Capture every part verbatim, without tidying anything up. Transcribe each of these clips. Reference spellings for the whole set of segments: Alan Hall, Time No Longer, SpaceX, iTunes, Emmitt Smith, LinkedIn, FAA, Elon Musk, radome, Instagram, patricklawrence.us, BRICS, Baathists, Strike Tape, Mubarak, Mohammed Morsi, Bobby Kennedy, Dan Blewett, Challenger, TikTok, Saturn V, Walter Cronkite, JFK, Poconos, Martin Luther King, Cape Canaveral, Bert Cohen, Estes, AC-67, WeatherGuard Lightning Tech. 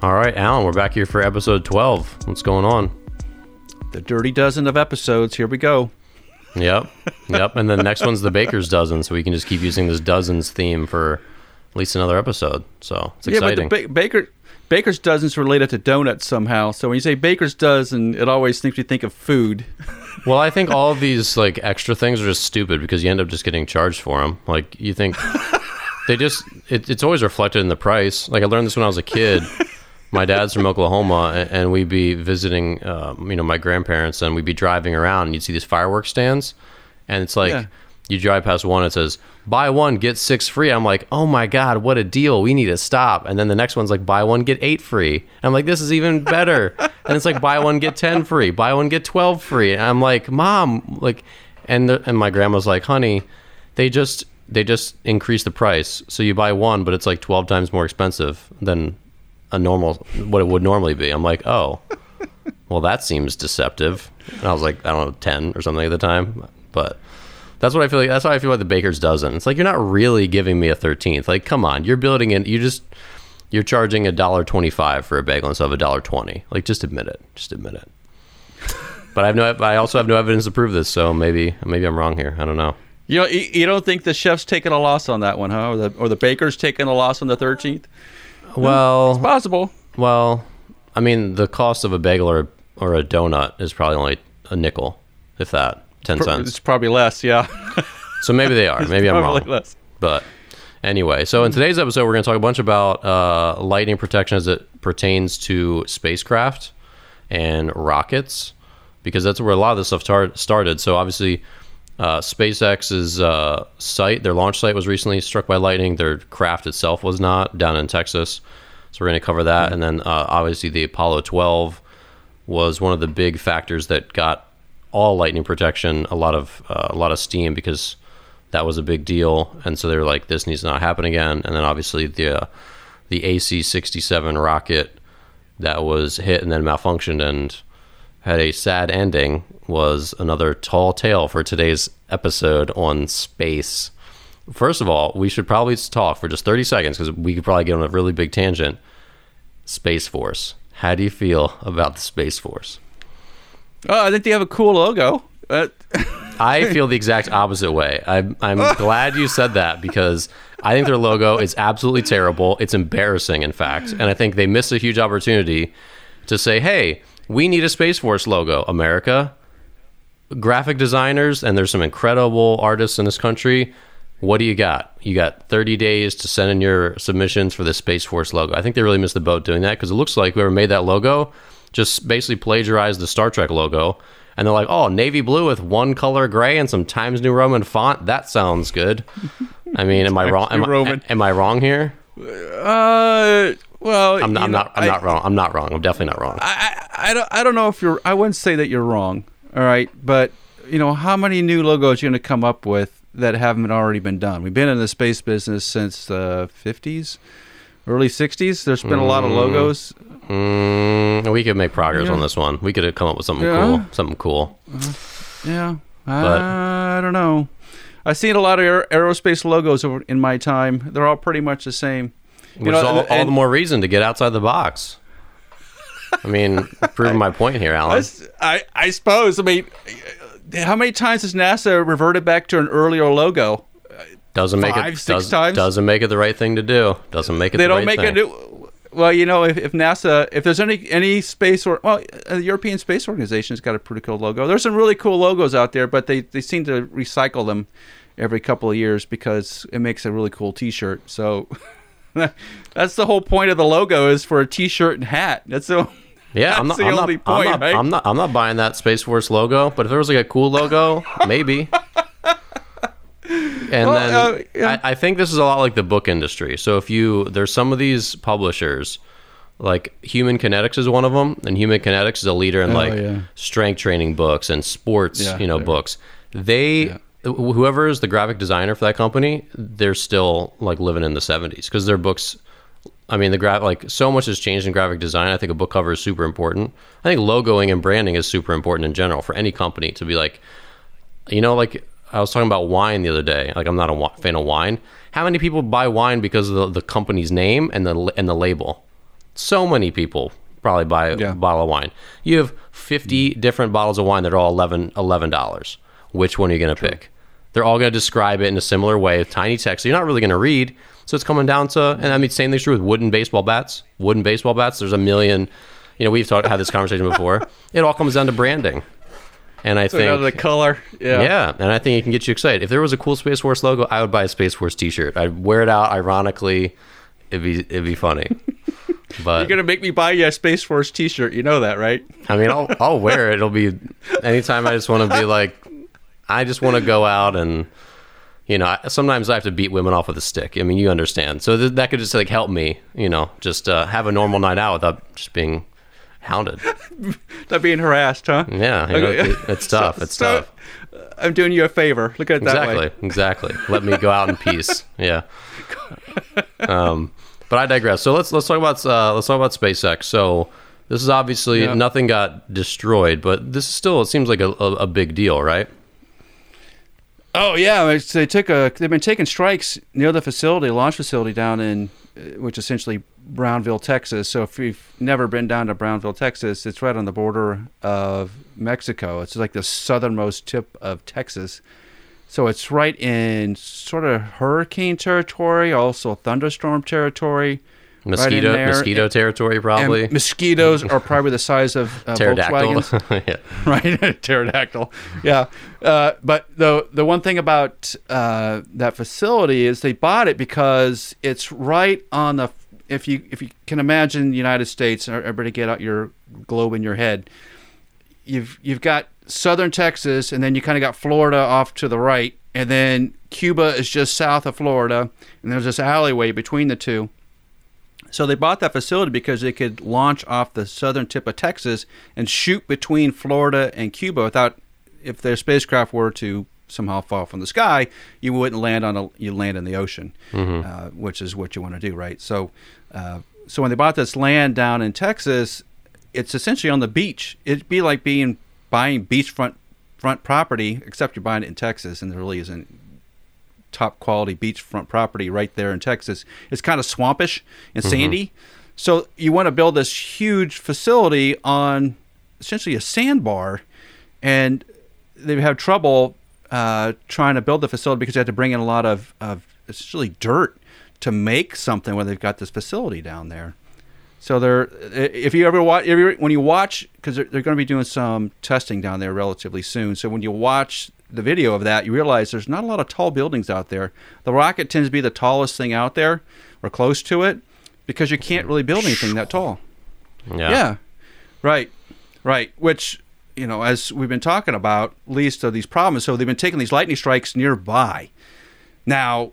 All right, Alan, we're back here for episode twelve. What's going on? The dirty dozen of episodes. Here we go. Yep. Yep. And then the next one's the baker's dozen, so we can just keep using this dozens theme for at least another episode. So it's exciting. Yeah, but the ba- baker, baker's dozen's related to donuts somehow. So when you say baker's dozen, it always makes me think of food. Well, I think all of these like extra things are just stupid because you end up just getting charged for them. Like you think they just, it, it's always reflected in the price. Like I learned this when I was a kid. My dad's from Oklahoma, and we'd be visiting, um, you know, my grandparents, and we'd be driving around, and you'd see these fireworks stands, and it's like, yeah. You drive past one, it says, buy one, get six free. I'm like, oh my God, what a deal. We need to stop. And then the next one's like, buy one, get eight free. And I'm like, this is even better. And it's like, buy one, get ten free. Buy one, get twelve free. And I'm like, Mom, like, and the, and my grandma's like, honey, they just, they just increase the price. So you buy one, but it's like twelve times more expensive than a normal what it would normally be. I'm like, oh, well, that seems deceptive. And I was like, I don't know, ten or something at the time. But that's what I feel like. That's how I feel about the baker's dozen. It's like, you're not really giving me a thirteenth. Like, come on, you're building in. You just you're charging a dollar twenty-five for a bagel instead of a dollar twenty. Like, just admit it. Just admit it. But I have no. I also have no evidence to prove this. So maybe maybe I'm wrong here. I don't know. You know, you don't think the chef's taking a loss on that one, huh? Or the, or the baker's taking a loss on the thirteenth? Well, it's possible. Well, I mean, the cost of a bagel or, or a donut is probably only a nickel, if that, ten Pro- cents. It's probably less, yeah. So maybe they are. Maybe I'm wrong. Less. But anyway, so in today's episode, we're going to talk a bunch about uh, lightning protection as it pertains to spacecraft and rockets, because that's where a lot of this stuff tar- started. So obviously, uh, SpaceX's uh, site, their launch site was recently struck by lightning. Their craft itself was not, down in Texas. So we're going to cover that. Mm-hmm. And then uh, obviously the Apollo twelve was one of the big factors that got all lightning protection a lot of uh, a lot of steam, because that was a big deal. And so they were like, this needs to not happen again. And then obviously the uh, the A C sixty-seven rocket that was hit and then malfunctioned and had a sad ending was another tall tale for today's episode on space. First of all, we should probably talk for just thirty seconds, because we could probably get on a really big tangent. Space Force. How do you feel about the Space Force? Oh, I think they have a cool logo. Uh- I feel the exact opposite way. I'm, I'm glad you said that, because I think their logo is absolutely terrible. It's embarrassing, in fact. And I think they missed a huge opportunity to say, hey, we need a Space Force logo, America. Graphic designers, and there's some incredible artists in this country. What do you got? You got thirty days to send in your submissions for the Space Force logo. I think they really missed the boat doing that, because it looks like whoever made that logo just basically plagiarized the Star Trek logo. And they're like, oh, navy blue with one color gray and some Times New Roman font. That sounds good. I mean, am I wrong? Am I, am I wrong here? Uh... Well, I'm not. I'm, know, not I'm I, not wrong. I'm not wrong. I'm definitely not wrong. I, I, I don't. I don't know if you're. I wouldn't say that you're wrong. All right, but you know how many new logos you're going to come up with that haven't already been done. We've been in the space business since the fifties, early sixties. There's been mm. a lot of logos. Mm. We could make progress yeah. on this one. We could have come up with something yeah. cool. Something cool. Uh, yeah. But, I don't know. I've seen a lot of aer- aerospace logos over in my time. They're all pretty much the same. Which you know, is all, and, all the more reason to get outside the box. I mean, proving my point here, Alan. I, I suppose. I mean, how many times has NASA reverted back to an earlier logo? Doesn't Five, make it. Six does, times? Doesn't make it the right thing to do. Doesn't make it. They the don't right make thing. It. Do, well, you know, if, if NASA, if there's any any space or well, the European Space Organization's got a pretty cool logo. There's some really cool logos out there, but they, they seem to recycle them every couple of years because it makes a really cool T-shirt. So. That's the whole point of the logo, is for a T-shirt and hat. That's the yeah. That's I'm not. The I'm, only not point, I'm not. Right? I'm not. I'm not buying that Space Force logo. But if there was like a cool logo, maybe. And well, then uh, yeah. I, I think this is a lot like the book industry. So if you there's some of these publishers like Human Kinetics is one of them, and Human Kinetics is a leader in oh, like yeah. strength training books and sports, yeah, you know, books. They, yeah. whoever is the graphic designer for that company, they're still like living in the seventies because their books. I mean, the graph, like so much has changed in graphic design. I think a book cover is super important. I think logoing and branding is super important in general for any company to be like, you know, like I was talking about wine the other day. Like I'm not a fan of wine. How many people buy wine because of the, the company's name and the and the label? So many people probably buy yeah. a bottle of wine. You have fifty different bottles of wine that are all eleven dollars. Which one are you going to sure. pick? They're all going to describe it in a similar way with tiny text. So you're not really going to read. So it's coming down to, and I mean, same thing's true with wooden baseball bats. Wooden baseball bats, there's a million, you know, we've talked, had this conversation before. It all comes down to branding. And I so think... the color. Yeah. Yeah. And I think it can get you excited. If there was a cool Space Force logo, I would buy a Space Force t-shirt. I'd wear it out ironically. It'd be, it'd be funny. But you're going to make me buy you a Space Force t-shirt. You know that, right? I mean, I'll, I'll wear it. It'll be anytime I just want to be like, I just want to go out and, you know, sometimes I have to beat women off with a stick. I mean, you understand. So th- that could just like help me, you know, just uh, have a normal night out without just being hounded. Not being harassed, huh? Yeah. You okay. know, it, it's tough. So, it's so tough. I'm doing you a favor. Look at it that exactly, way. Exactly. Exactly. Let me go out in peace. Yeah. Um, but I digress. So let's let's talk about uh, let's talk about SpaceX. So this is obviously yeah. nothing got destroyed, but this is still, it seems like a, a, a big deal, right? Oh yeah, they took a. They've been taking strikes near the facility, launch facility down in, which is essentially Brownville, Texas. So if you've never been down to Brownville, Texas, it's right on the border of Mexico. It's like the southernmost tip of Texas, so it's right in sort of hurricane territory, also thunderstorm territory. Mosquito, right mosquito and, territory, probably. And mosquitoes are probably the size of uh, pterodactyl, yeah. right? Pterodactyl, yeah. Uh, but the the one thing about uh, that facility is they bought it because it's right on the. If you if you can imagine the United States, everybody get out your globe in your head. You've you've got southern Texas, and then you kind of got Florida off to the right, and then Cuba is just south of Florida, and there's this alleyway between the two. So they bought that facility because they could launch off the southern tip of Texas and shoot between Florida and Cuba without, if their spacecraft were to somehow fall from the sky, you wouldn't land on a, you land in the ocean, mm-hmm. uh, which is what you want to do, right? So, uh, so when they bought this land down in Texas, it's essentially on the beach. It'd be like being buying beachfront front property, except you're buying it in Texas, and there really isn't top quality beachfront property right there in Texas. It's kind of swampish and sandy. Mm-hmm. So you want to build this huge facility on essentially a sandbar, and they have trouble uh, trying to build the facility because they have to bring in a lot of, of essentially dirt to make something when they've got this facility down there. So they're, if you ever watch, if you, when you watch, because they're, they're going to be doing some testing down there relatively soon. So when you watch the video of that, you realize there's not a lot of tall buildings out there. The rocket tends to be the tallest thing out there or close to it because you can't really build anything that tall. Yeah. Yeah. Right. Right. Which, you know, as we've been talking about, leads to these problems. So they've been taking these lightning strikes nearby. Now,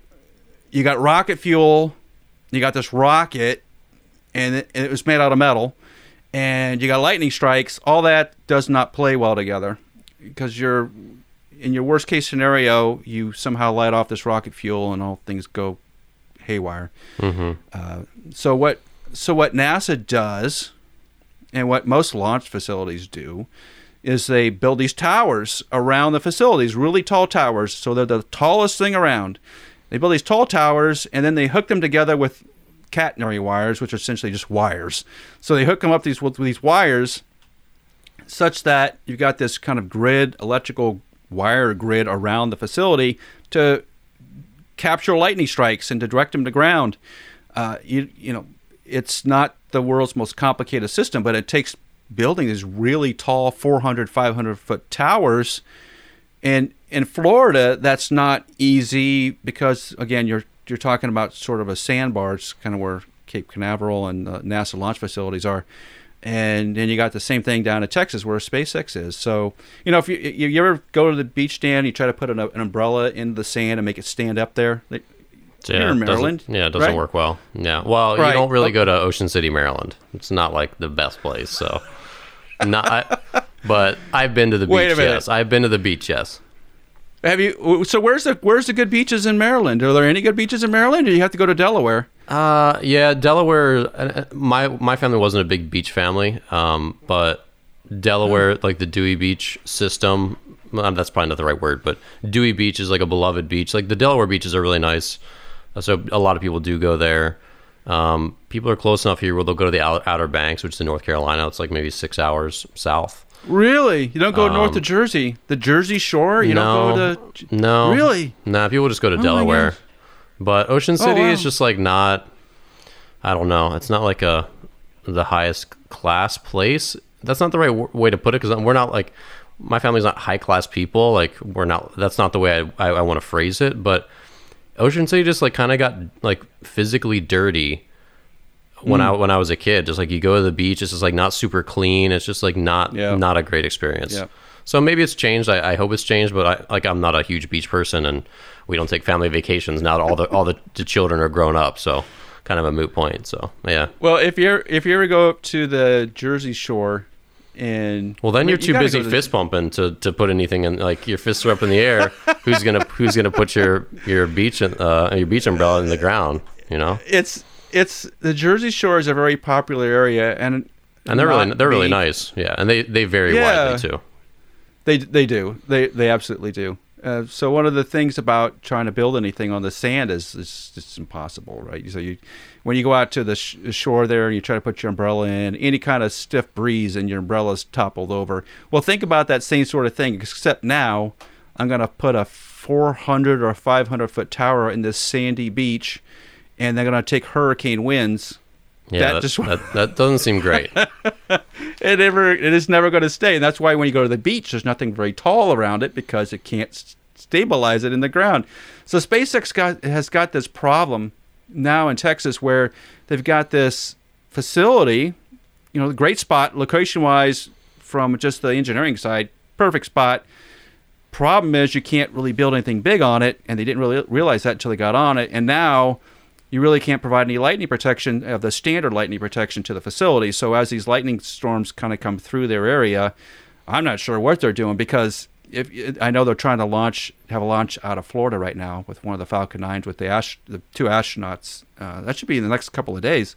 you got rocket fuel, you got this rocket, and it, and it was made out of metal, and you got lightning strikes. All that does not play well together because you're... in your worst case scenario, you somehow light off this rocket fuel and all things go haywire. Mm-hmm. Uh, so what so what NASA does and what most launch facilities do is they build these towers around the facilities, really tall towers. So they're the tallest thing around. They build these tall towers and then they hook them together with catenary wires, which are essentially just wires. So they hook them up these with these wires such that you've got this kind of grid, electrical wire grid around the facility to capture lightning strikes and to direct them to ground. Uh, you, you know, it's not the world's most complicated system, but it takes building these really tall four hundred, five hundred foot towers. And in Florida, that's not easy because, again, you're you're talking about sort of a sandbar. It's kind of where Cape Canaveral and uh, NASA launch facilities are. And then you got the same thing down in Texas where SpaceX is. So, you know, if you you, you ever go to the beach stand, you try to put an, an umbrella in the sand and make it stand up there. They, yeah, you're in Maryland. Yeah, it doesn't right? work well. Yeah, well, right. you don't really go to Ocean City, Maryland. It's not like the best place. So, not. I, but I've been to the Wait beach. Yes, I've been to the beach. Yes. Have you? So where's the where's the good beaches in Maryland? Are there any good beaches in Maryland, or do you have to go to Delaware? Uh, yeah, Delaware. My my family wasn't a big beach family, um, but Delaware, like the Dewey Beach system. Well, that's probably not the right word, but Dewey Beach is like a beloved beach. Like the Delaware beaches are really nice, so a lot of people do go there. Um, people are close enough here where they'll go to the Outer Banks, which is in North Carolina. It's like maybe six hours south. Really? You don't go um, north of Jersey? The Jersey Shore? You no, don't go to... No. Really? No, nah, people just go to oh Delaware. But Ocean City oh, wow. is just like not... I don't know. It's not like a the highest class place. That's not the right w- way to put it, because we're not like... My family's not high class people. Like, we're not... That's not the way I, I, I want to phrase it. But Ocean City just like kind of got like physically dirty when mm. I when I was a kid. Just like you go to the beach, it's just like not super clean. It's just like not yeah. not a great experience. Yeah. So maybe it's changed. I, I hope it's changed, but I like I'm not a huge beach person, and we don't take family vacations now. All the all the, the children are grown up, so kind of a moot point. So yeah. Well, if you if you ever go up to the Jersey Shore, and well, then wait, you're too you busy to fist the... pumping to, to put anything in. Like your fists are up in the air. who's gonna who's gonna put your your beach uh your beach umbrella in the ground? You know. It's. It's the Jersey Shore is a very popular area, and and they're really they're really nice, yeah, and they, they vary yeah, widely too. They they do they they absolutely do. Uh, so one of the things about trying to build anything on the sand is it's just impossible, right? So you when you go out to the sh- shore there and you try to put your umbrella in, any kind of stiff breeze and your umbrella's toppled over. Well, think about that same sort of thing, except now I'm gonna put a four hundred or five hundred foot tower in this sandy beach. And they're going to take hurricane winds. Yeah, that, that, just, that, that doesn't seem great. it, never, it is never going to stay. And that's why when you go to the beach, there's nothing very tall around it because it can't st- stabilize it in the ground. So SpaceX got, has got this problem now in Texas where they've got this facility, you know, great spot, location-wise, from just the engineering side, perfect spot. Problem is you can't really build anything big on it, and they didn't really realize that until they got on it. And now... you really can't provide any lightning protection of uh, the standard lightning protection to the facility. So as these lightning storms kind of come through their area, I'm not sure what they're doing because if I know they're trying to launch, have a launch out of Florida right now with one of the Falcon nines with the, ash, the two astronauts. Uh, that should be in the next couple of days.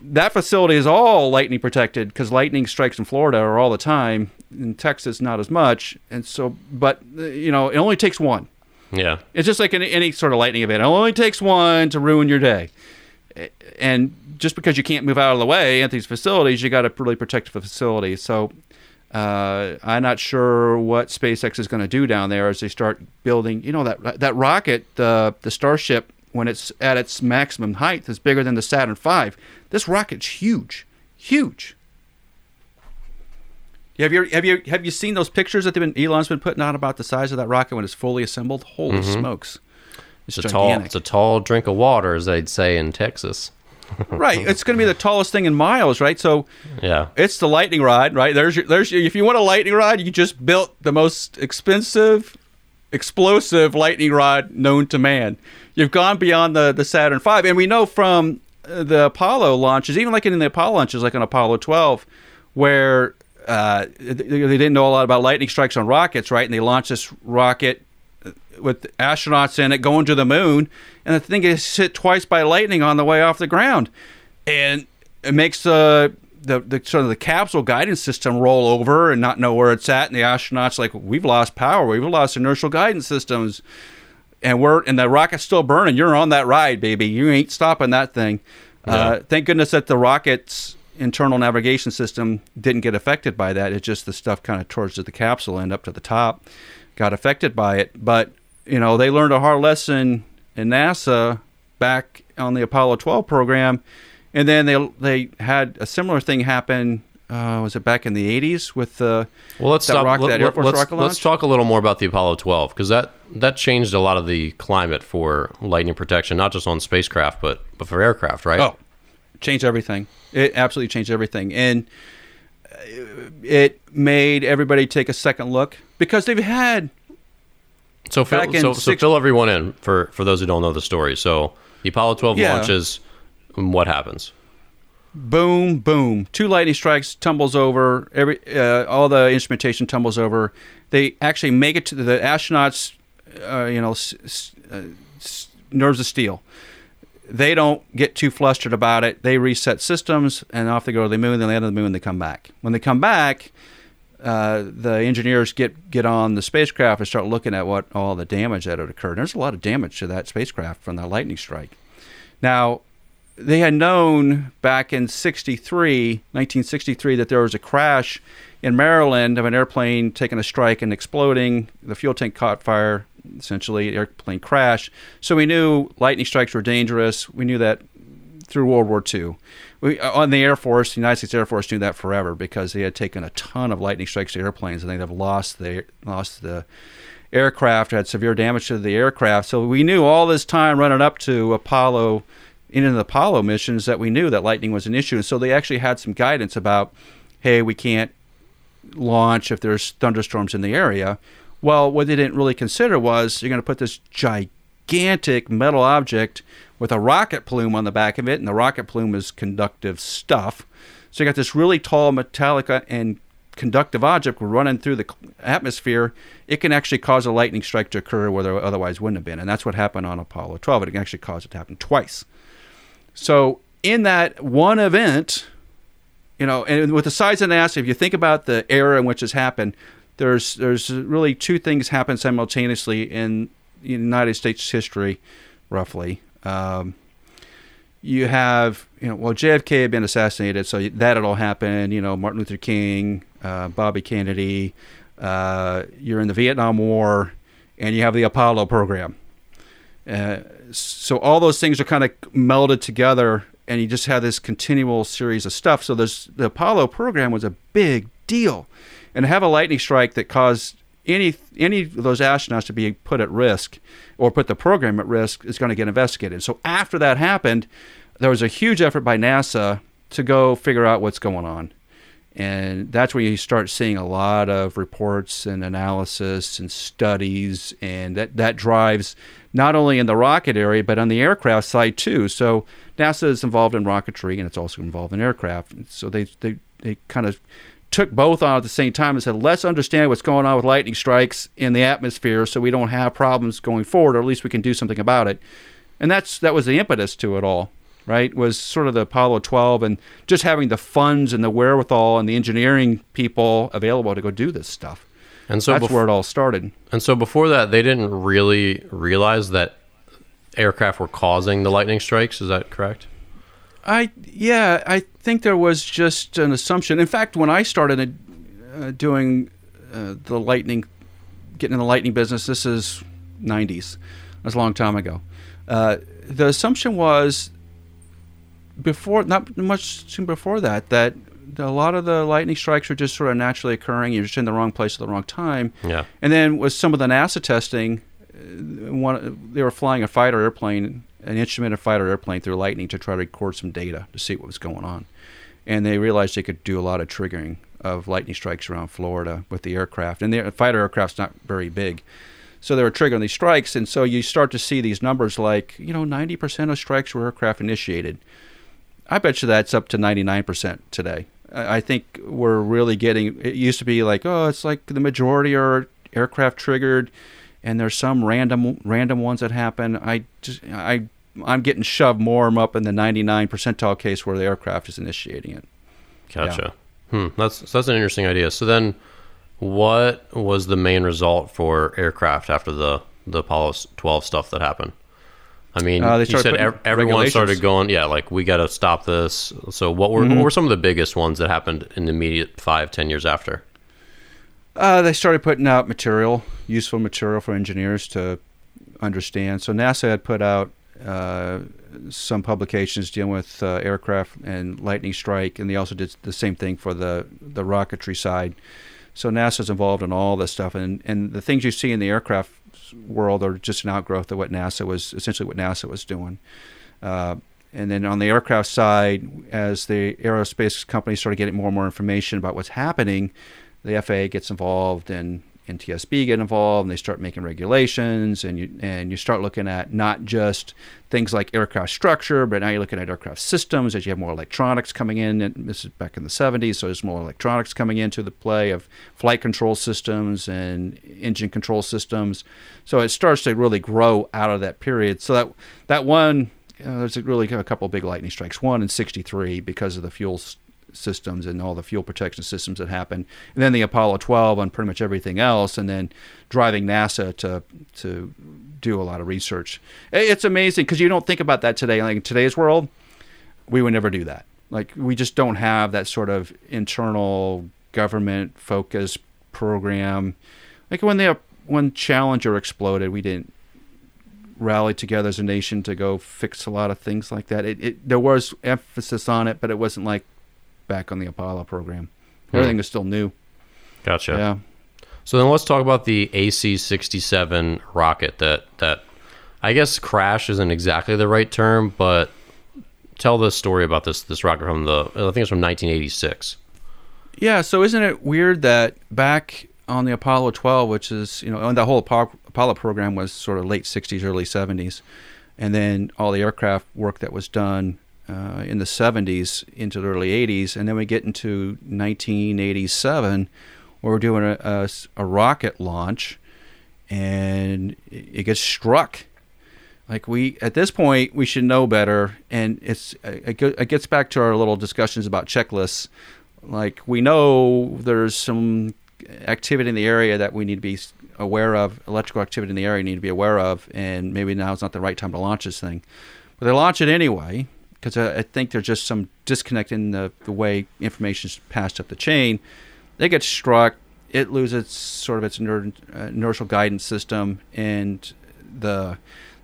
That facility is all lightning protected because lightning strikes in Florida are all the time. In Texas, not as much. And so, but you know, it only takes one. Yeah, it's just like any, any sort of lightning event. It only takes one to ruin your day. And just because you can't move out of the way at these facilities, you got to really protect the facility. So uh, I'm not sure what SpaceX is going to do down there as they start building. You know, that that rocket, uh, the Starship, when it's at its maximum height, is bigger than the Saturn V. This rocket's huge, huge. Have you have you have you seen those pictures that they've been, Elon's been putting out about the size of that rocket when it's fully assembled? Holy mm-hmm. smokes! It's, it's a tall, it's a tall drink of water, as they'd say in Texas. Right, it's going to be the tallest thing in miles, right? So yeah, it's the lightning rod, right? There's your, there's your, if you want a lightning rod, you just built the most expensive, explosive lightning rod known to man. You've gone beyond the the Saturn V, and we know from the Apollo launches, even like in the Apollo launches, like on Apollo twelve, where Uh, they didn't know a lot about lightning strikes on rockets, right? And they launched this rocket with astronauts in it going to the moon, and the thing gets hit twice by lightning on the way off the ground, and it makes uh, the the sort of the capsule guidance system roll over and not know where it's at. And the astronauts like, we've lost power, we've lost inertial guidance systems, and we're and the rocket's still burning. You're on that ride, baby. You ain't stopping that thing. No. Uh, thank goodness that the rockets. Internal navigation system didn't get affected by that. It's just the stuff kind of towards the capsule and up to the top got affected by it. But, you know, they learned a hard lesson in NASA back on the Apollo twelve program. And then they they had a similar thing happen, uh, was it back in the eighties with the well, let's that, stop, rock, let, that Air Force let's, rocket launch? Let's talk a little more about the Apollo twelve because that, that changed a lot of the climate for lightning protection, not just on spacecraft, but, but for aircraft, right? Oh. Changed everything. It absolutely changed everything. And it made everybody take a second look because they've had So fill, so, six- so fill everyone in for, for those who don't know the story. So the Apollo twelve yeah. launches. What happens? Boom, boom. Two lightning strikes, tumbles over. Every uh, all the instrumentation tumbles over. They actually make it to the astronauts. Uh, you know, s- s- uh, s- nerves of steel. They don't get too flustered about it. They reset systems, and off they go to the moon. Then they land on the moon. They come back. When they come back, uh, the engineers get, get on the spacecraft and start looking at what all the damage that had occurred. There's a lot of damage to that spacecraft from that lightning strike. Now, they had known back in nineteen sixty-three, that there was a crash in Maryland of an airplane taking a strike and exploding. The fuel tank caught fire. Essentially, an airplane crash. So we knew lightning strikes were dangerous. We knew that through World War Two. We, on the Air Force, the United States Air Force knew that forever because they had taken a ton of lightning strikes to airplanes, and they'd have lost the lost the aircraft, had severe damage to the aircraft. So we knew all this time running up to Apollo, in the Apollo missions, that we knew that lightning was an issue. And so they actually had some guidance about, hey, we can't launch if there's thunderstorms in the area. Well, what they didn't really consider was you're going to put this gigantic metal object with a rocket plume on the back of it, and the rocket plume is conductive stuff. So you got this really tall metallic and conductive object running through the atmosphere. It can actually cause a lightning strike to occur where there otherwise wouldn't have been, and that's what happened on Apollo twelve. It can actually cause it to happen twice. So in that one event, you know, and with the size of NASA, if you think about the era in which this happened, There's there's really two things happen simultaneously in United States history, roughly. Um, you have, you know, well, J F K had been assassinated, so that had all happened. You know, Martin Luther King, uh, Bobby Kennedy, uh, you're in the Vietnam War, and you have the Apollo program. Uh, so all those things are kind of melded together, and you just have this continual series of stuff. So there's, the Apollo program was a big deal. And have a lightning strike that caused any any of those astronauts to be put at risk or put the program at risk is going to get investigated. So after that happened, there was a huge effort by NASA to go figure out what's going on. And that's where you start seeing a lot of reports and analysis and studies, and that, that drives not only in the rocket area, but on the aircraft side too. So NASA is involved in rocketry, and it's also involved in aircraft. So they they, they kind of took both on at the same time and said, let's understand what's going on with lightning strikes in the atmosphere so we don't have problems going forward, or at least we can do something about it. And that's that was the impetus to it all, right? Was sort of the Apollo twelve and just having the funds and the wherewithal and the engineering people available to go do this stuff. And so that's bef- where it all started. And so before that, they didn't really realize that aircraft were causing the lightning strikes. Is that correct? I yeah, I think there was just an assumption. In fact, when I started uh, doing uh, the lightning, getting in the lightning business, this is nineties. That's a long time ago. Uh, the assumption was before, not much soon before that, that a lot of the lightning strikes were just sort of naturally occurring. You're just in the wrong place at the wrong time. Yeah. And then with some of the NASA testing, one, they were flying a fighter airplane, an instrumented fighter airplane through lightning to try to record some data to see what was going on. And they realized they could do a lot of triggering of lightning strikes around Florida with the aircraft. And the fighter aircraft's not very big. So they were triggering these strikes. And so you start to see these numbers like, you know, ninety percent of strikes were aircraft initiated. I bet you that's up to ninety-nine percent today. I think we're really getting, it used to be like, oh, it's like the majority are aircraft triggered, and there's some random random ones that happen. I just, I, I'm getting shoved more up in the ninety-nine percentile case where the aircraft is initiating it. Gotcha. Yeah. Hmm. That's that's an interesting idea. So then what was the main result for aircraft after the, the Apollo twelve stuff that happened? I mean, uh, you said ev- everyone started going, yeah, like, we got to stop this. So what were, mm-hmm. what were some of the biggest ones that happened in the immediate five, ten years after? Uh, they started putting out material, useful material for engineers to understand. So NASA had put out uh, some publications dealing with uh, aircraft and lightning strike, and they also did the same thing for the, the rocketry side. So NASA's involved in all this stuff, and, and the things you see in the aircraft world are just an outgrowth of what NASA was, essentially what NASA was doing. Uh, and then on the aircraft side, as the aerospace companies started getting more and more information about what's happening, the F A A gets involved in N T S B get involved, and they start making regulations, and you and you start looking at not just things like aircraft structure, but now you're looking at aircraft systems as you have more electronics coming in. And this is back in the seventies, so there's more electronics coming into the play of flight control systems and engine control systems. So it starts to really grow out of that period. So that that one, uh, there's really a couple of big lightning strikes. One in sixty-three because of the fuel st- systems and all the fuel protection systems that happened, and then the Apollo twelve on pretty much everything else, and then driving NASA to to do a lot of research. It's amazing because you don't think about that today. Like in today's world, we would never do that. Like we just don't have that sort of internal government focused program. Like when the when Challenger exploded, we didn't rallied together as a nation to go fix a lot of things like that. It, it there was emphasis on it, but it wasn't like back on the Apollo program. Everything hmm. is still new. Gotcha. Yeah. So then let's talk about the A C sixty-seven rocket that, that I guess crash isn't exactly the right term, but tell the story about this this rocket from the, I think it's from nineteen eighty-six. Yeah, so isn't it weird that back on the Apollo twelve, which is, you know, and the whole Apollo program was sort of late sixties, early seventies, and then all the aircraft work that was done Uh, in the seventies into the early eighties, and then we get into nineteen eighty-seven where we're doing a, a, a rocket launch, and it gets struck. Like we, at this point, we should know better, and it's it, it gets back to our little discussions about checklists. Like we know there's some activity in the area that we need to be aware of, electrical activity in the area we need to be aware of, and maybe now's not the right time to launch this thing. But they launch it anyway, because I think there's just some disconnect in the, the way information's passed up the chain. They get struck. It loses sort of its inertial guidance system, and the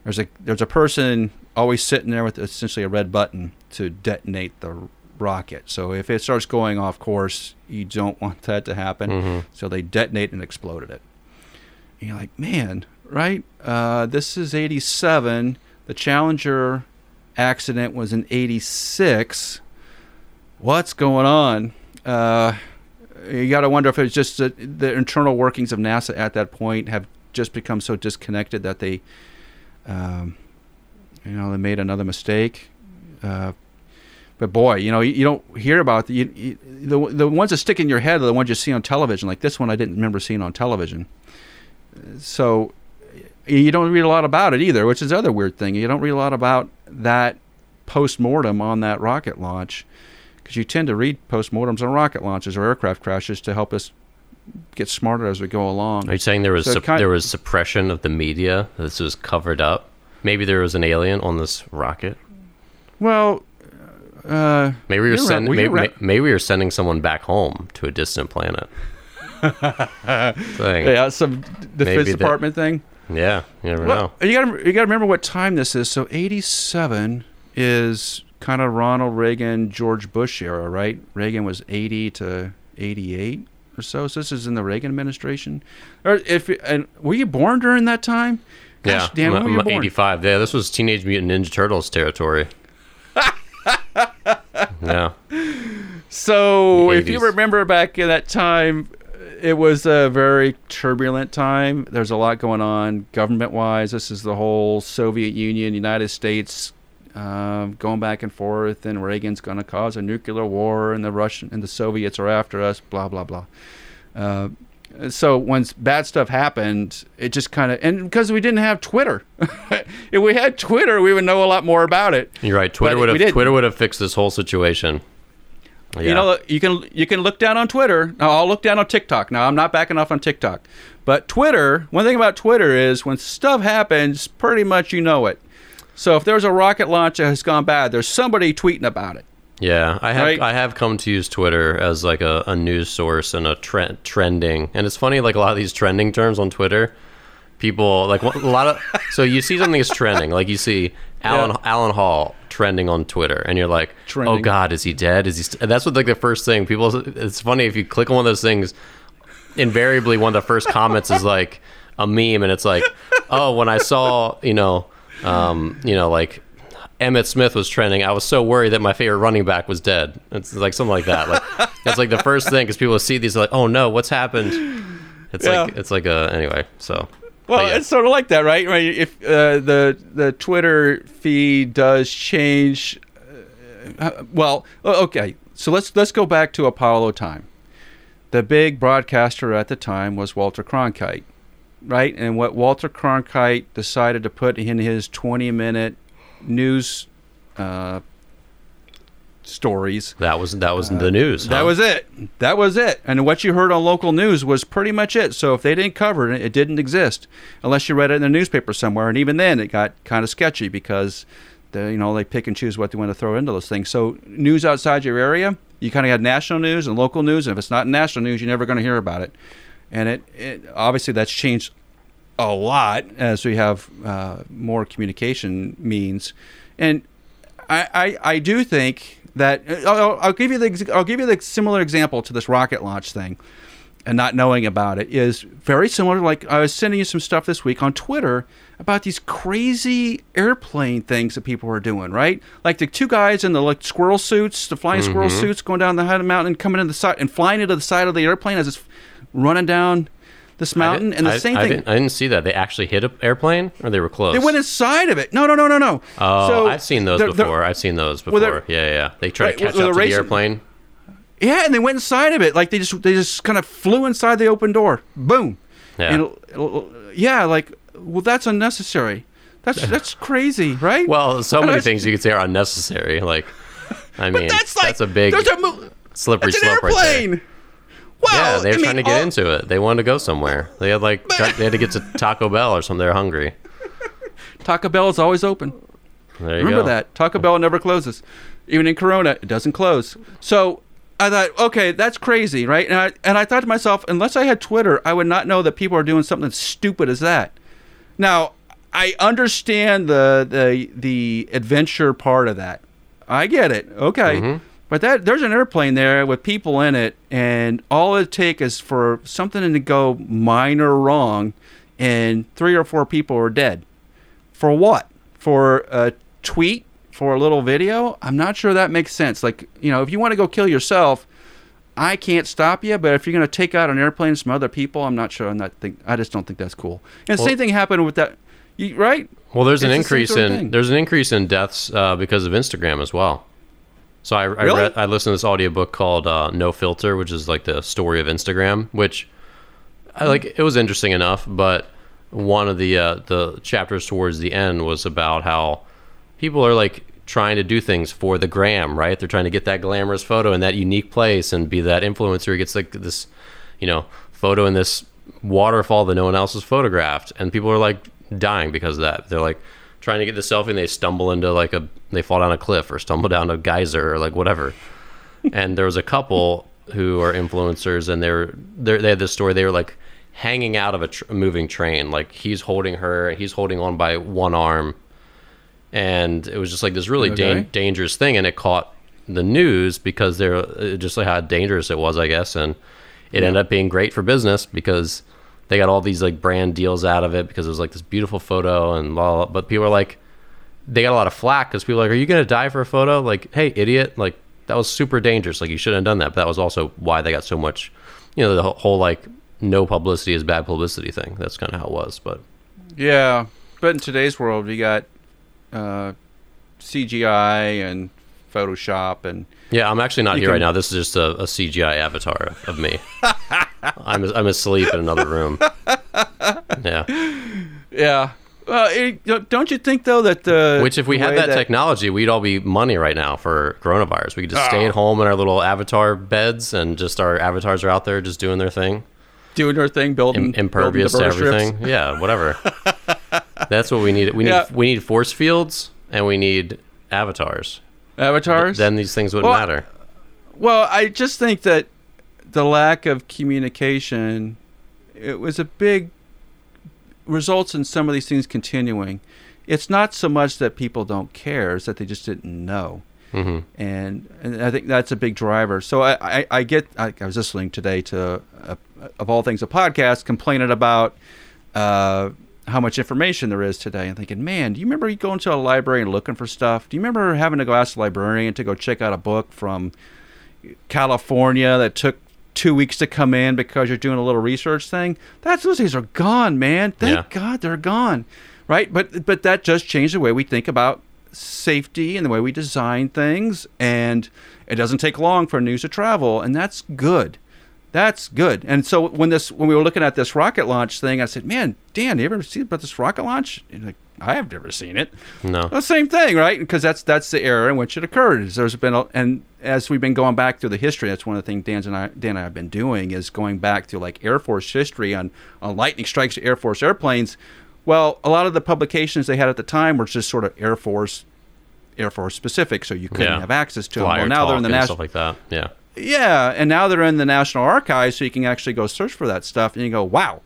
there's a there's a person always sitting there with essentially a red button to detonate the rocket. So if it starts going off course, you don't want that to happen. Mm-hmm. So they detonate and exploded it. And you're like, man, right? Uh, this is eighty-seven. The Challenger accident was in eighty-six. What's going on? Uh, you got to wonder if it's just the, the internal workings of NASA at that point have just become so disconnected that they, um, you know, they made another mistake. Uh, but boy, you know, you, you don't hear about the, you, you, the the ones that stick in your head are the ones you see on television. Like this one, I didn't remember seeing on television. So you don't read a lot about it either, which is the other weird thing. You don't read a lot about that post-mortem on that rocket launch, because you tend to read post-mortems on rocket launches or aircraft crashes to help us get smarter as we go along. Are you saying there was so su- kind of, there was suppression of the media? This was covered up? Maybe there was an alien on this rocket? Well, uh, maybe we were, send, were maybe, maybe, maybe we were sending someone back home to a distant planet. Thing. Yeah, some defense maybe department that, thing. Yeah, you never well, know. You gotta you gotta remember what time this is. So eighty-seven is kind of Ronald Reagan, George Bush era, right? Reagan was eighty to eighty-eight or so. So this is in the Reagan administration. Or if and were you born during that time? Gosh, yeah, Dan, I'm, were you I'm born? eighty-five. Yeah, this was Teenage Mutant Ninja Turtles territory. Yeah. So if you remember back in that time, it was a very turbulent time. There's a lot going on government-wise. This is the whole Soviet Union, United States um, going back and forth, and Reagan's going to cause a nuclear war, and the Russian and the Soviets are after us. Blah blah blah. Uh, so once bad stuff happened, it just kind of and because we didn't have Twitter. If we had Twitter, we would know a lot more about it. You're right. Twitter would have Twitter would have fixed this whole situation. Yeah. You know, you can you can look down on Twitter. Now, I'll look down on TikTok. Now, I'm not backing off on TikTok. But Twitter, one thing about Twitter is when stuff happens, pretty much you know it. So if there's a rocket launch that has gone bad, there's somebody tweeting about it. Yeah, I have right? I have come to use Twitter as like a, a news source and a trend trending. And it's funny, like a lot of these trending terms on Twitter, people like a lot of. So you see something is trending, like you see Alan yeah. Alan Hall trending on Twitter, and you're like, trending. "Oh God, is he dead? Is he?" St-? That's what like the first thing people. It's funny if you click on one of those things, invariably one of the first comments is like a meme, and it's like, "Oh, when I saw you know, um, you know, like Emmitt Smith was trending, I was so worried that my favorite running back was dead." It's like something like that. Like that's like the first thing because people see these like, "Oh no, what's happened?" It's yeah. like it's like a anyway. So well, yeah. it's sort of like that, right? Right? If uh, the the Twitter feed does change, uh, well, okay. So let's let's go back to Apollo time. The big broadcaster at the time was Walter Cronkite, right? And what Walter Cronkite decided to put in his twenty-minute news uh, stories. That was that was uh, the news. Huh? That was it. That was it. And what you heard on local news was pretty much it. So if they didn't cover it, it didn't exist, unless you read it in a newspaper somewhere. And even then, it got kind of sketchy because they, you know, they pick and choose what they want to throw into those things. So news outside your area, you kind of had national news and local news, and if it's not national news, you're never going to hear about it. And it, it obviously that's changed a lot as we have uh, more communication means. And I, I, I do think that I'll, I'll give you the I'll give you the similar example to this rocket launch thing, and not knowing about it is very similar. Like I was sending you some stuff this week on Twitter about these crazy airplane things that people were doing, right? Like the two guys in the like squirrel suits, the flying mm-hmm. squirrel suits, going down the high mountain, coming in the side and flying into the side of the airplane as it's running down this mountain. And the I, same I, thing. I didn't, I didn't see that. They actually hit an airplane, or they were close? They went inside of it. No, no, no, no, no. Oh, so I've seen those they're, before. They're, I've seen those before. Well, yeah, yeah. They try right, to catch well, up to racing. the airplane. Yeah, and they went inside of it. Like, they just they just kind of flew inside the open door. Boom. Yeah. And it'll, it'll, yeah, like, well, that's unnecessary. That's that's crazy, right? Well, so and many was, things you could say are unnecessary. Like, I mean, that's, like, that's a big a mo- slippery that's an slope airplane. Right there. Well, yeah, they were I mean, trying to get all- into it. They wanted to go somewhere. They had, like, but- they had to get to Taco Bell or something. They were hungry. Taco Bell is always open. There you Remember go. that. Taco Bell never closes. Even in Corona, it doesn't close. So I thought, okay, that's crazy, right? And I and I thought to myself, unless I had Twitter, I would not know that people are doing something as stupid as that. Now, I understand the the the adventure part of that. I get it. Okay. Mm-hmm. But that there's an airplane there with people in it, and all it takes is for something to go minor wrong, and three or four people are dead. For what? For a tweet? For a little video? I'm not sure that makes sense. Like, you know, if you want to go kill yourself, I can't stop you, but if you're going to take out an airplane and some other people, I'm not sure. I'm not think, I just don't think that's cool. And well, the same thing happened with that, you, right? Well, there's it's an increase sort of in thing. there's an increase in deaths uh, because of Instagram as well. So I I, really? read, I listened to this audiobook called uh, No Filter, which is like the story of Instagram, which I like. It was interesting enough, but one of the uh, the chapters towards the end was about how people are like trying to do things for the gram, right? They're trying to get that glamorous photo in that unique place and be that influencer who gets like this, you know, photo in this waterfall that no one else has photographed. And people are like dying because of that. They're like trying to get the selfie and they stumble into like a, they fall down a cliff or stumble down a geyser or like whatever. And there was a couple who are influencers and they're, they're they had this story. They were like hanging out of a tr- moving train. Like he's holding her, he's holding on by one arm. And it was just like this really okay. da- dangerous thing, and it caught the news because they're just like how dangerous it was, I guess. And it yeah. ended up being great for business because they got all these like brand deals out of it because it was like this beautiful photo and blah, blah, blah. But people are like, they got a lot of flack because people are like, are you going to die for a photo? Like, hey, idiot, like that was super dangerous. Like you shouldn't have done that. But that was also why they got so much, you know, the whole like no publicity is bad publicity thing. That's kind of how it was. But yeah, but in today's world, we got Uh, C G I and Photoshop and yeah, I'm actually not here can... right now. This is just a, a C G I avatar of me. I'm I'm asleep in another room. Yeah, yeah. Well, it, don't you think though that the which if we had that, that technology, we'd all be money right now for coronavirus. We could just oh. stay at home in our little avatar beds and just our avatars are out there just doing their thing, doing their thing, building Im- impervious building to everything. Strips. Yeah, whatever. That's what we need. We need yeah. we need force fields and we need avatars. Avatars? Th- then these things wouldn't well, matter. Well, I just think that the lack of communication, it was a big results in some of these things continuing. It's not so much that people don't care, it's that they just didn't know. Mm-hmm. And, and I think that's a big driver. So I, I, I get, I, I was listening today to, a, of all things, a podcast complaining about uh, how much information there is today, and thinking, man, do you remember going to a library and looking for stuff? Do you remember having to go ask the librarian to go check out a book from California that took two weeks to come in because you're doing a little research thing. That's, those days are gone, man. Thank yeah. God they're gone, right? But but that just changed the way we think about safety and the way we design things, and it doesn't take long for news to travel, and that's good. That's good. And so when this, when we were looking at this rocket launch thing, I said, "Man, Dan, you ever seen about this rocket launch?" And like, I have never seen it. No. Well, same thing, right? Because that's that's the era in which it occurred. Is there's been a, and as we've been going back through the history, that's one of the things Dan's and I, Dan and I have been doing is going back to like Air Force history on on lightning strikes to Air Force airplanes. Well, a lot of the publications they had at the time were just sort of Air Force, Air Force specific, so you couldn't yeah. have access to Flyer them. Well, now they're in the national stuff like that. Yeah. Yeah, and now they're in the National Archives, so you can actually go search for that stuff, and you go, wow,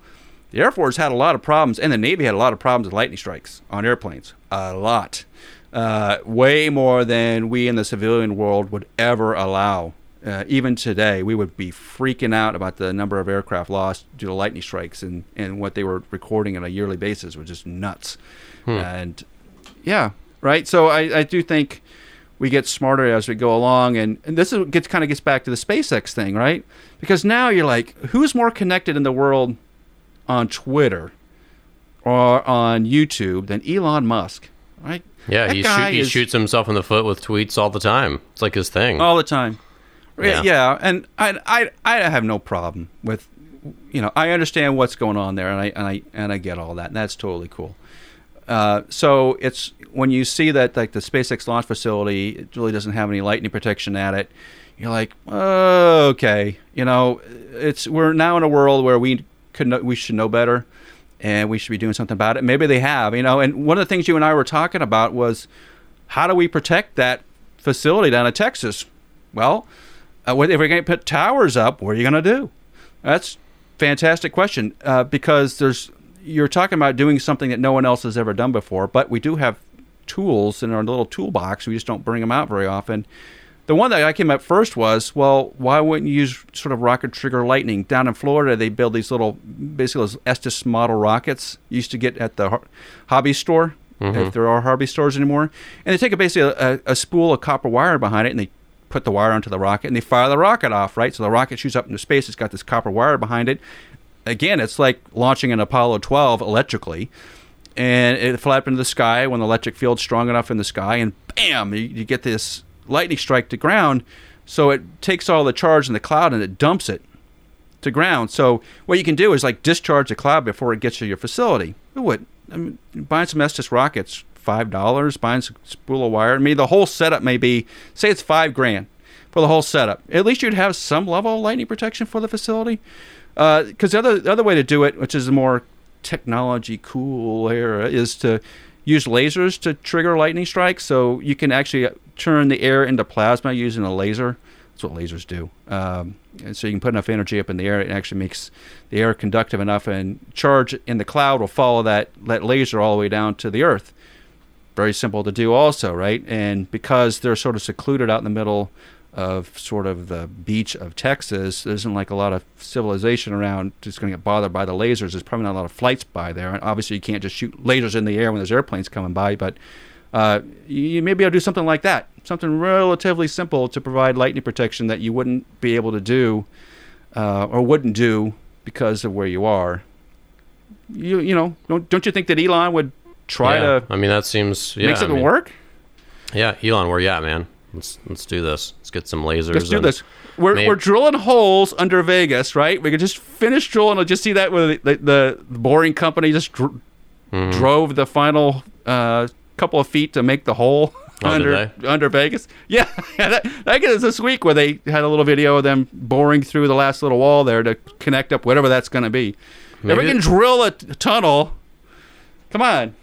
the Air Force had a lot of problems, and the Navy had a lot of problems with lightning strikes on airplanes. A lot. Uh, way more than we in the civilian world would ever allow. Uh, even today, we would be freaking out about the number of aircraft lost due to lightning strikes, and, and what they were recording on a yearly basis was just nuts. Hmm. And, yeah, right? So I, I do think... we get smarter as we go along, and, and this is gets kind of gets back to the SpaceX thing, right? Because now you're like, who's more connected in the world on Twitter or on YouTube than Elon Musk, right? Yeah, he, shoot, he is, shoots himself in the foot with tweets all the time. It's like his thing. All the time. Yeah, yeah, and I, I, I have no problem with, you know, I understand what's going on there, and I and I and I get all that, and that's totally cool. Uh, so it's when you see that like the SpaceX launch facility, it really doesn't have any lightning protection at it. You're like, oh, okay, you know, it's we're now in a world where we could know, we should know better, and we should be doing something about it. Maybe they have, you know. And one of the things you and I were talking about was how do we protect that facility down in Texas? Well, uh, if we're going to put towers up, what are you going to do? That's a fantastic question uh, because there's. You're talking about doing something that no one else has ever done before, but we do have tools in our little toolbox. We just don't bring them out very often. The one that I came up first was, well, why wouldn't you use sort of rocket trigger lightning? Down in Florida, they build these little, basically those Estes model rockets you used to get at the hobby store, mm-hmm. if there are hobby stores anymore. And they take a, basically a, a spool of copper wire behind it, and they put the wire onto the rocket, and they fire the rocket off, right? So the rocket shoots up into space. It's got this copper wire behind it. Again, it's like launching an Apollo twelve electrically, and it fly up into the sky when the electric field's strong enough in the sky, and bam, you, you get this lightning strike to ground. So it takes all the charge in the cloud and it dumps it to ground. So what you can do is like discharge the cloud before it gets to your facility. It would. I mean, buying some Estes rockets, five dollars. Buying some spool of wire. I mean, the whole setup may be, say, it's five grand for the whole setup. At least you'd have some level of lightning protection for the facility. Because uh, the other the other way to do it, which is a more technology cool era, is to use lasers to trigger lightning strikes. So you can actually turn the air into plasma using a laser. That's what lasers do. Um, and so you can put enough energy up in the air, it actually makes the air conductive enough, and charge in the cloud will follow that, that laser all the way down to the earth. Very simple to do also, right? And because they're sort of secluded out in the middle of sort of the beach of Texas, there isn't like a lot of civilization around just going to get bothered by the lasers. There's probably not a lot of flights by there. And obviously, you can't just shoot lasers in the air when there's airplanes coming by, but uh, you may be able to do something like that, something relatively simple to provide lightning protection that you wouldn't be able to do uh, or wouldn't do because of where you are. You you know, don't, don't you think that Elon would try yeah. to I mean, that seems, yeah, make something I mean, work? Yeah, Elon, where you at, man? Let's let's do this. Let's get some lasers. Let's do this. We're maybe. we're drilling holes under Vegas, right? We could just finish drilling. I'll just see that where the, the the boring company just dr- mm-hmm. drove the final uh, couple of feet to make the hole oh, under under Vegas. Yeah, that, I guess this week where they had a little video of them boring through the last little wall there to connect up whatever that's going to be. Maybe if we can drill a t- tunnel, come on.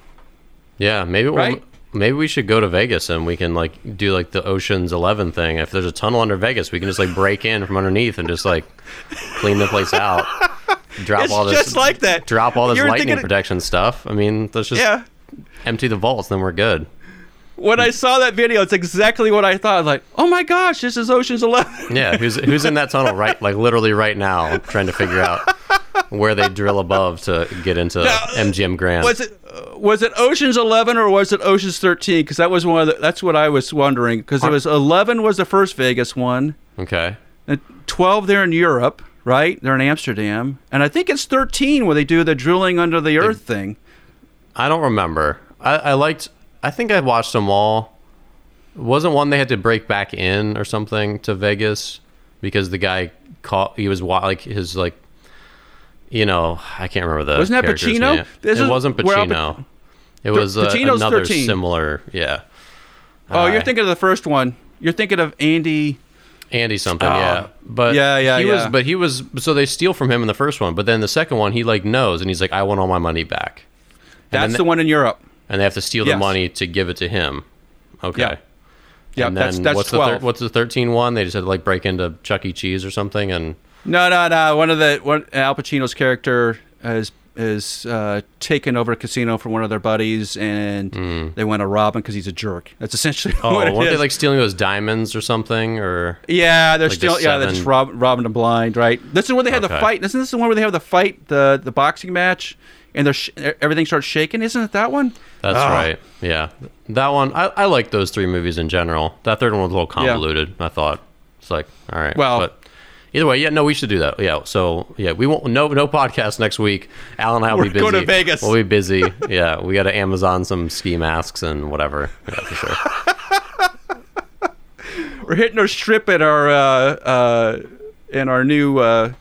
Yeah, maybe we'll. Right? Maybe we should go to Vegas and we can like do like the Ocean's Eleven thing. If there's a tunnel under Vegas, we can just like break in from underneath and just like clean the place out. Drop it's all this, just like that. Drop all this You're lightning thinking... protection stuff. I mean, let's just yeah. empty the vaults, then we're good. When I saw that video, it's exactly what I thought. Like, oh my gosh, this is Ocean's Eleven. Yeah, who's who's in that tunnel right, like literally right now, trying to figure out where they drill above to get into now, M G M Grand. Was it was it Ocean's Eleven or was it Ocean's Thirteen? Because that was one of the, that's what I was wondering. Because it was eleven was the first Vegas one. Okay. And twelve there in Europe. right? They're in Amsterdam. And I think it's thirteen where they do the drilling under the earth they, thing. I don't remember. I, I liked, I think I watched them all. Wasn't one they had to break back in or something to Vegas because the guy caught, he was like, his like, you know, I can't remember the Wasn't that Pacino? This it is, wasn't Pacino. Up, it was uh, another thirteen. Similar, yeah. Oh, uh, you're thinking of the first one. You're thinking of Andy... Andy something, uh, yeah. But yeah, yeah, he yeah. was, but he was, so they steal from him in the first one, but then the second one, he like knows, and he's like, I want all my money back. And That's they, the one in Europe. And they have to steal yes. the money to give it to him. Okay. Yeah. Yeah, and then that's, that's what's twelve. The thir- what's the thirteen one? They just had to like break into Chuck E. Cheese or something, and no, no, no. One of the one, Al Pacino's character is is uh, taken over a casino from one of their buddies, and mm. they want to rob him because he's a jerk. That's essentially oh, what it weren't is. They like stealing those diamonds or something, or yeah, they're like still yeah, they're just rob, robbing them blind, right? This is where they had okay. the fight. Isn't this the one where they have the fight, the the boxing match? And they're sh- everything starts shaking, isn't it that one? That's oh. right. Yeah, that one. I, I like those three movies in general. That third one was a little convoluted. Yeah. I thought it's like all right. Well, but either way, yeah. No, we should do that. Yeah. So yeah, we won't. No, no podcast next week. Alan and I will be busy. We're going to Vegas. We'll be busy. Yeah, we got to Amazon some ski masks and whatever. Yeah, for sure. We're hitting our strip at our uh, uh, in our new uh,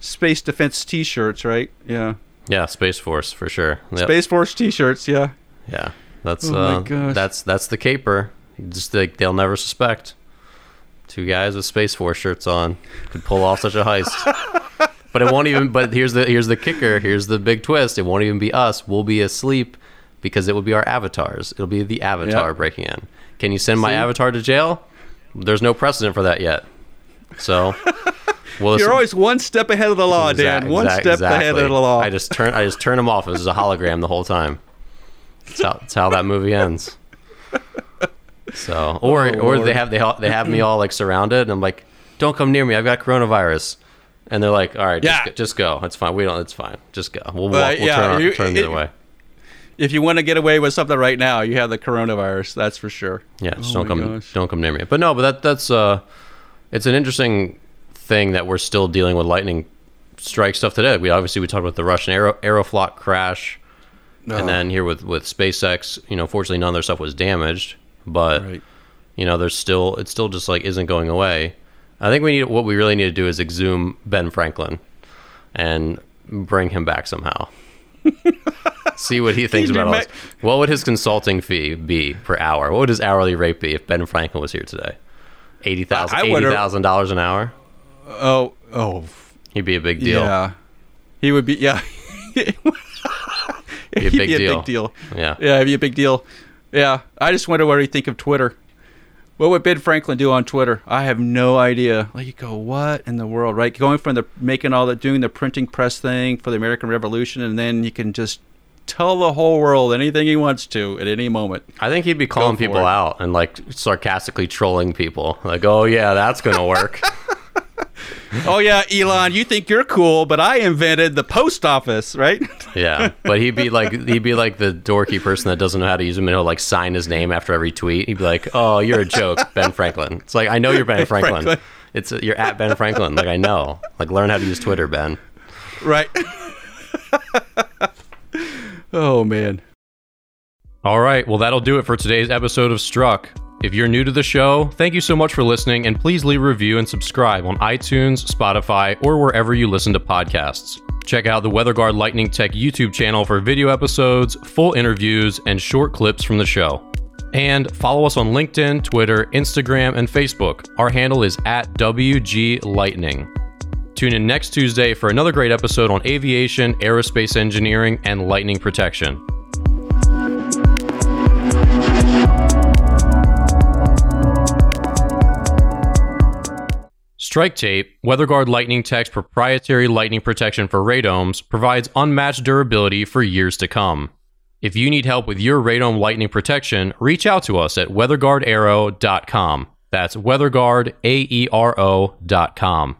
Space Defense T-shirts, right? Yeah. Yeah, Space Force for sure. Yep. Space Force T-shirts, yeah. Yeah, that's oh uh, that's that's the caper. Just like they'll never suspect. Two guys with Space Force shirts on could pull off such a heist. But it won't even. But here's the here's the kicker. Here's the big twist. It won't even be us. We'll be asleep because it will be our avatars. It'll be the avatar yep. breaking in. Can you send See? my avatar to jail? There's no precedent for that yet. So. Well, you're always one step ahead of the law, Dan. Exact, one exact, step exactly. ahead of the law. I just turn, I just turn them off. This is a hologram the whole time. That's how, that's how that movie ends. So, or oh, or Lord. they have they they have me all like surrounded, and I'm like, don't come near me. I've got coronavirus. And they're like, all right, just, yeah. go, just go. It's fine. We don't. It's fine. Just go. We'll walk. Uh, we'll yeah, turn, you, turn it, the other way. If you want to get away with something right now, you have the coronavirus. That's for sure. Yeah, just oh don't come. Gosh. Don't come near me. But no, but that that's uh, it's an interesting thing that we're still dealing with lightning strike stuff today. We obviously we talked about the Russian Aero, Aeroflot crash, no. and then here with, with SpaceX, you know, fortunately none of their stuff was damaged, but right. you know, there's still it's still just like isn't going away. I think we need what we really need to do is exhume Ben Franklin and bring him back somehow. See what he thinks about all this. What would his consulting fee be per hour? What would his hourly rate be if Ben Franklin was here today? Eighty thousand, eighty thousand dollars an hour. Oh, oh! He'd be a big deal. Yeah, he would be. Yeah, he'd be a, he'd big, be deal. a big deal. Yeah, yeah, it'd be a big deal. Yeah, I just wonder what he'd think of Twitter. What would Ben Franklin do on Twitter? I have no idea. Like, you go, what in the world, right? Going from the making all the doing the printing press thing for the American Revolution, and then he can just tell the whole world anything he wants to at any moment. I think he'd be calling people it. out and like sarcastically trolling people, like, "Oh yeah, that's gonna work." Oh yeah, Elon, you think you're cool, but I invented the post office, right? Yeah, but he'd be like he'd be like the dorky person that doesn't know how to use them, and he'll like sign his name after every tweet. He'd be like, "Oh, you're a joke, Ben Franklin." It's like, I know you're Ben Franklin. Franklin. It's you're at Ben Franklin. Like, I know. Like, learn how to use Twitter, Ben. Right. Oh man. All right. Well, that'll do it for today's episode of Struck. If you're new to the show, thank you so much for listening, and please leave a review and subscribe on iTunes, Spotify, or wherever you listen to podcasts. Check out the WeatherGuard Lightning Tech YouTube channel for video episodes, full interviews, and short clips from the show. And follow us on LinkedIn, Twitter, Instagram, and Facebook. Our handle is at W G Lightning. Tune in next Tuesday for another great episode on aviation, aerospace engineering, and lightning protection. Strike Tape, WeatherGuard Lightning Tech's proprietary lightning protection for radomes, provides unmatched durability for years to come. If you need help with your radome lightning protection, reach out to us at weather guard aero dot com. That's WeatherGuard, A E R O dot com.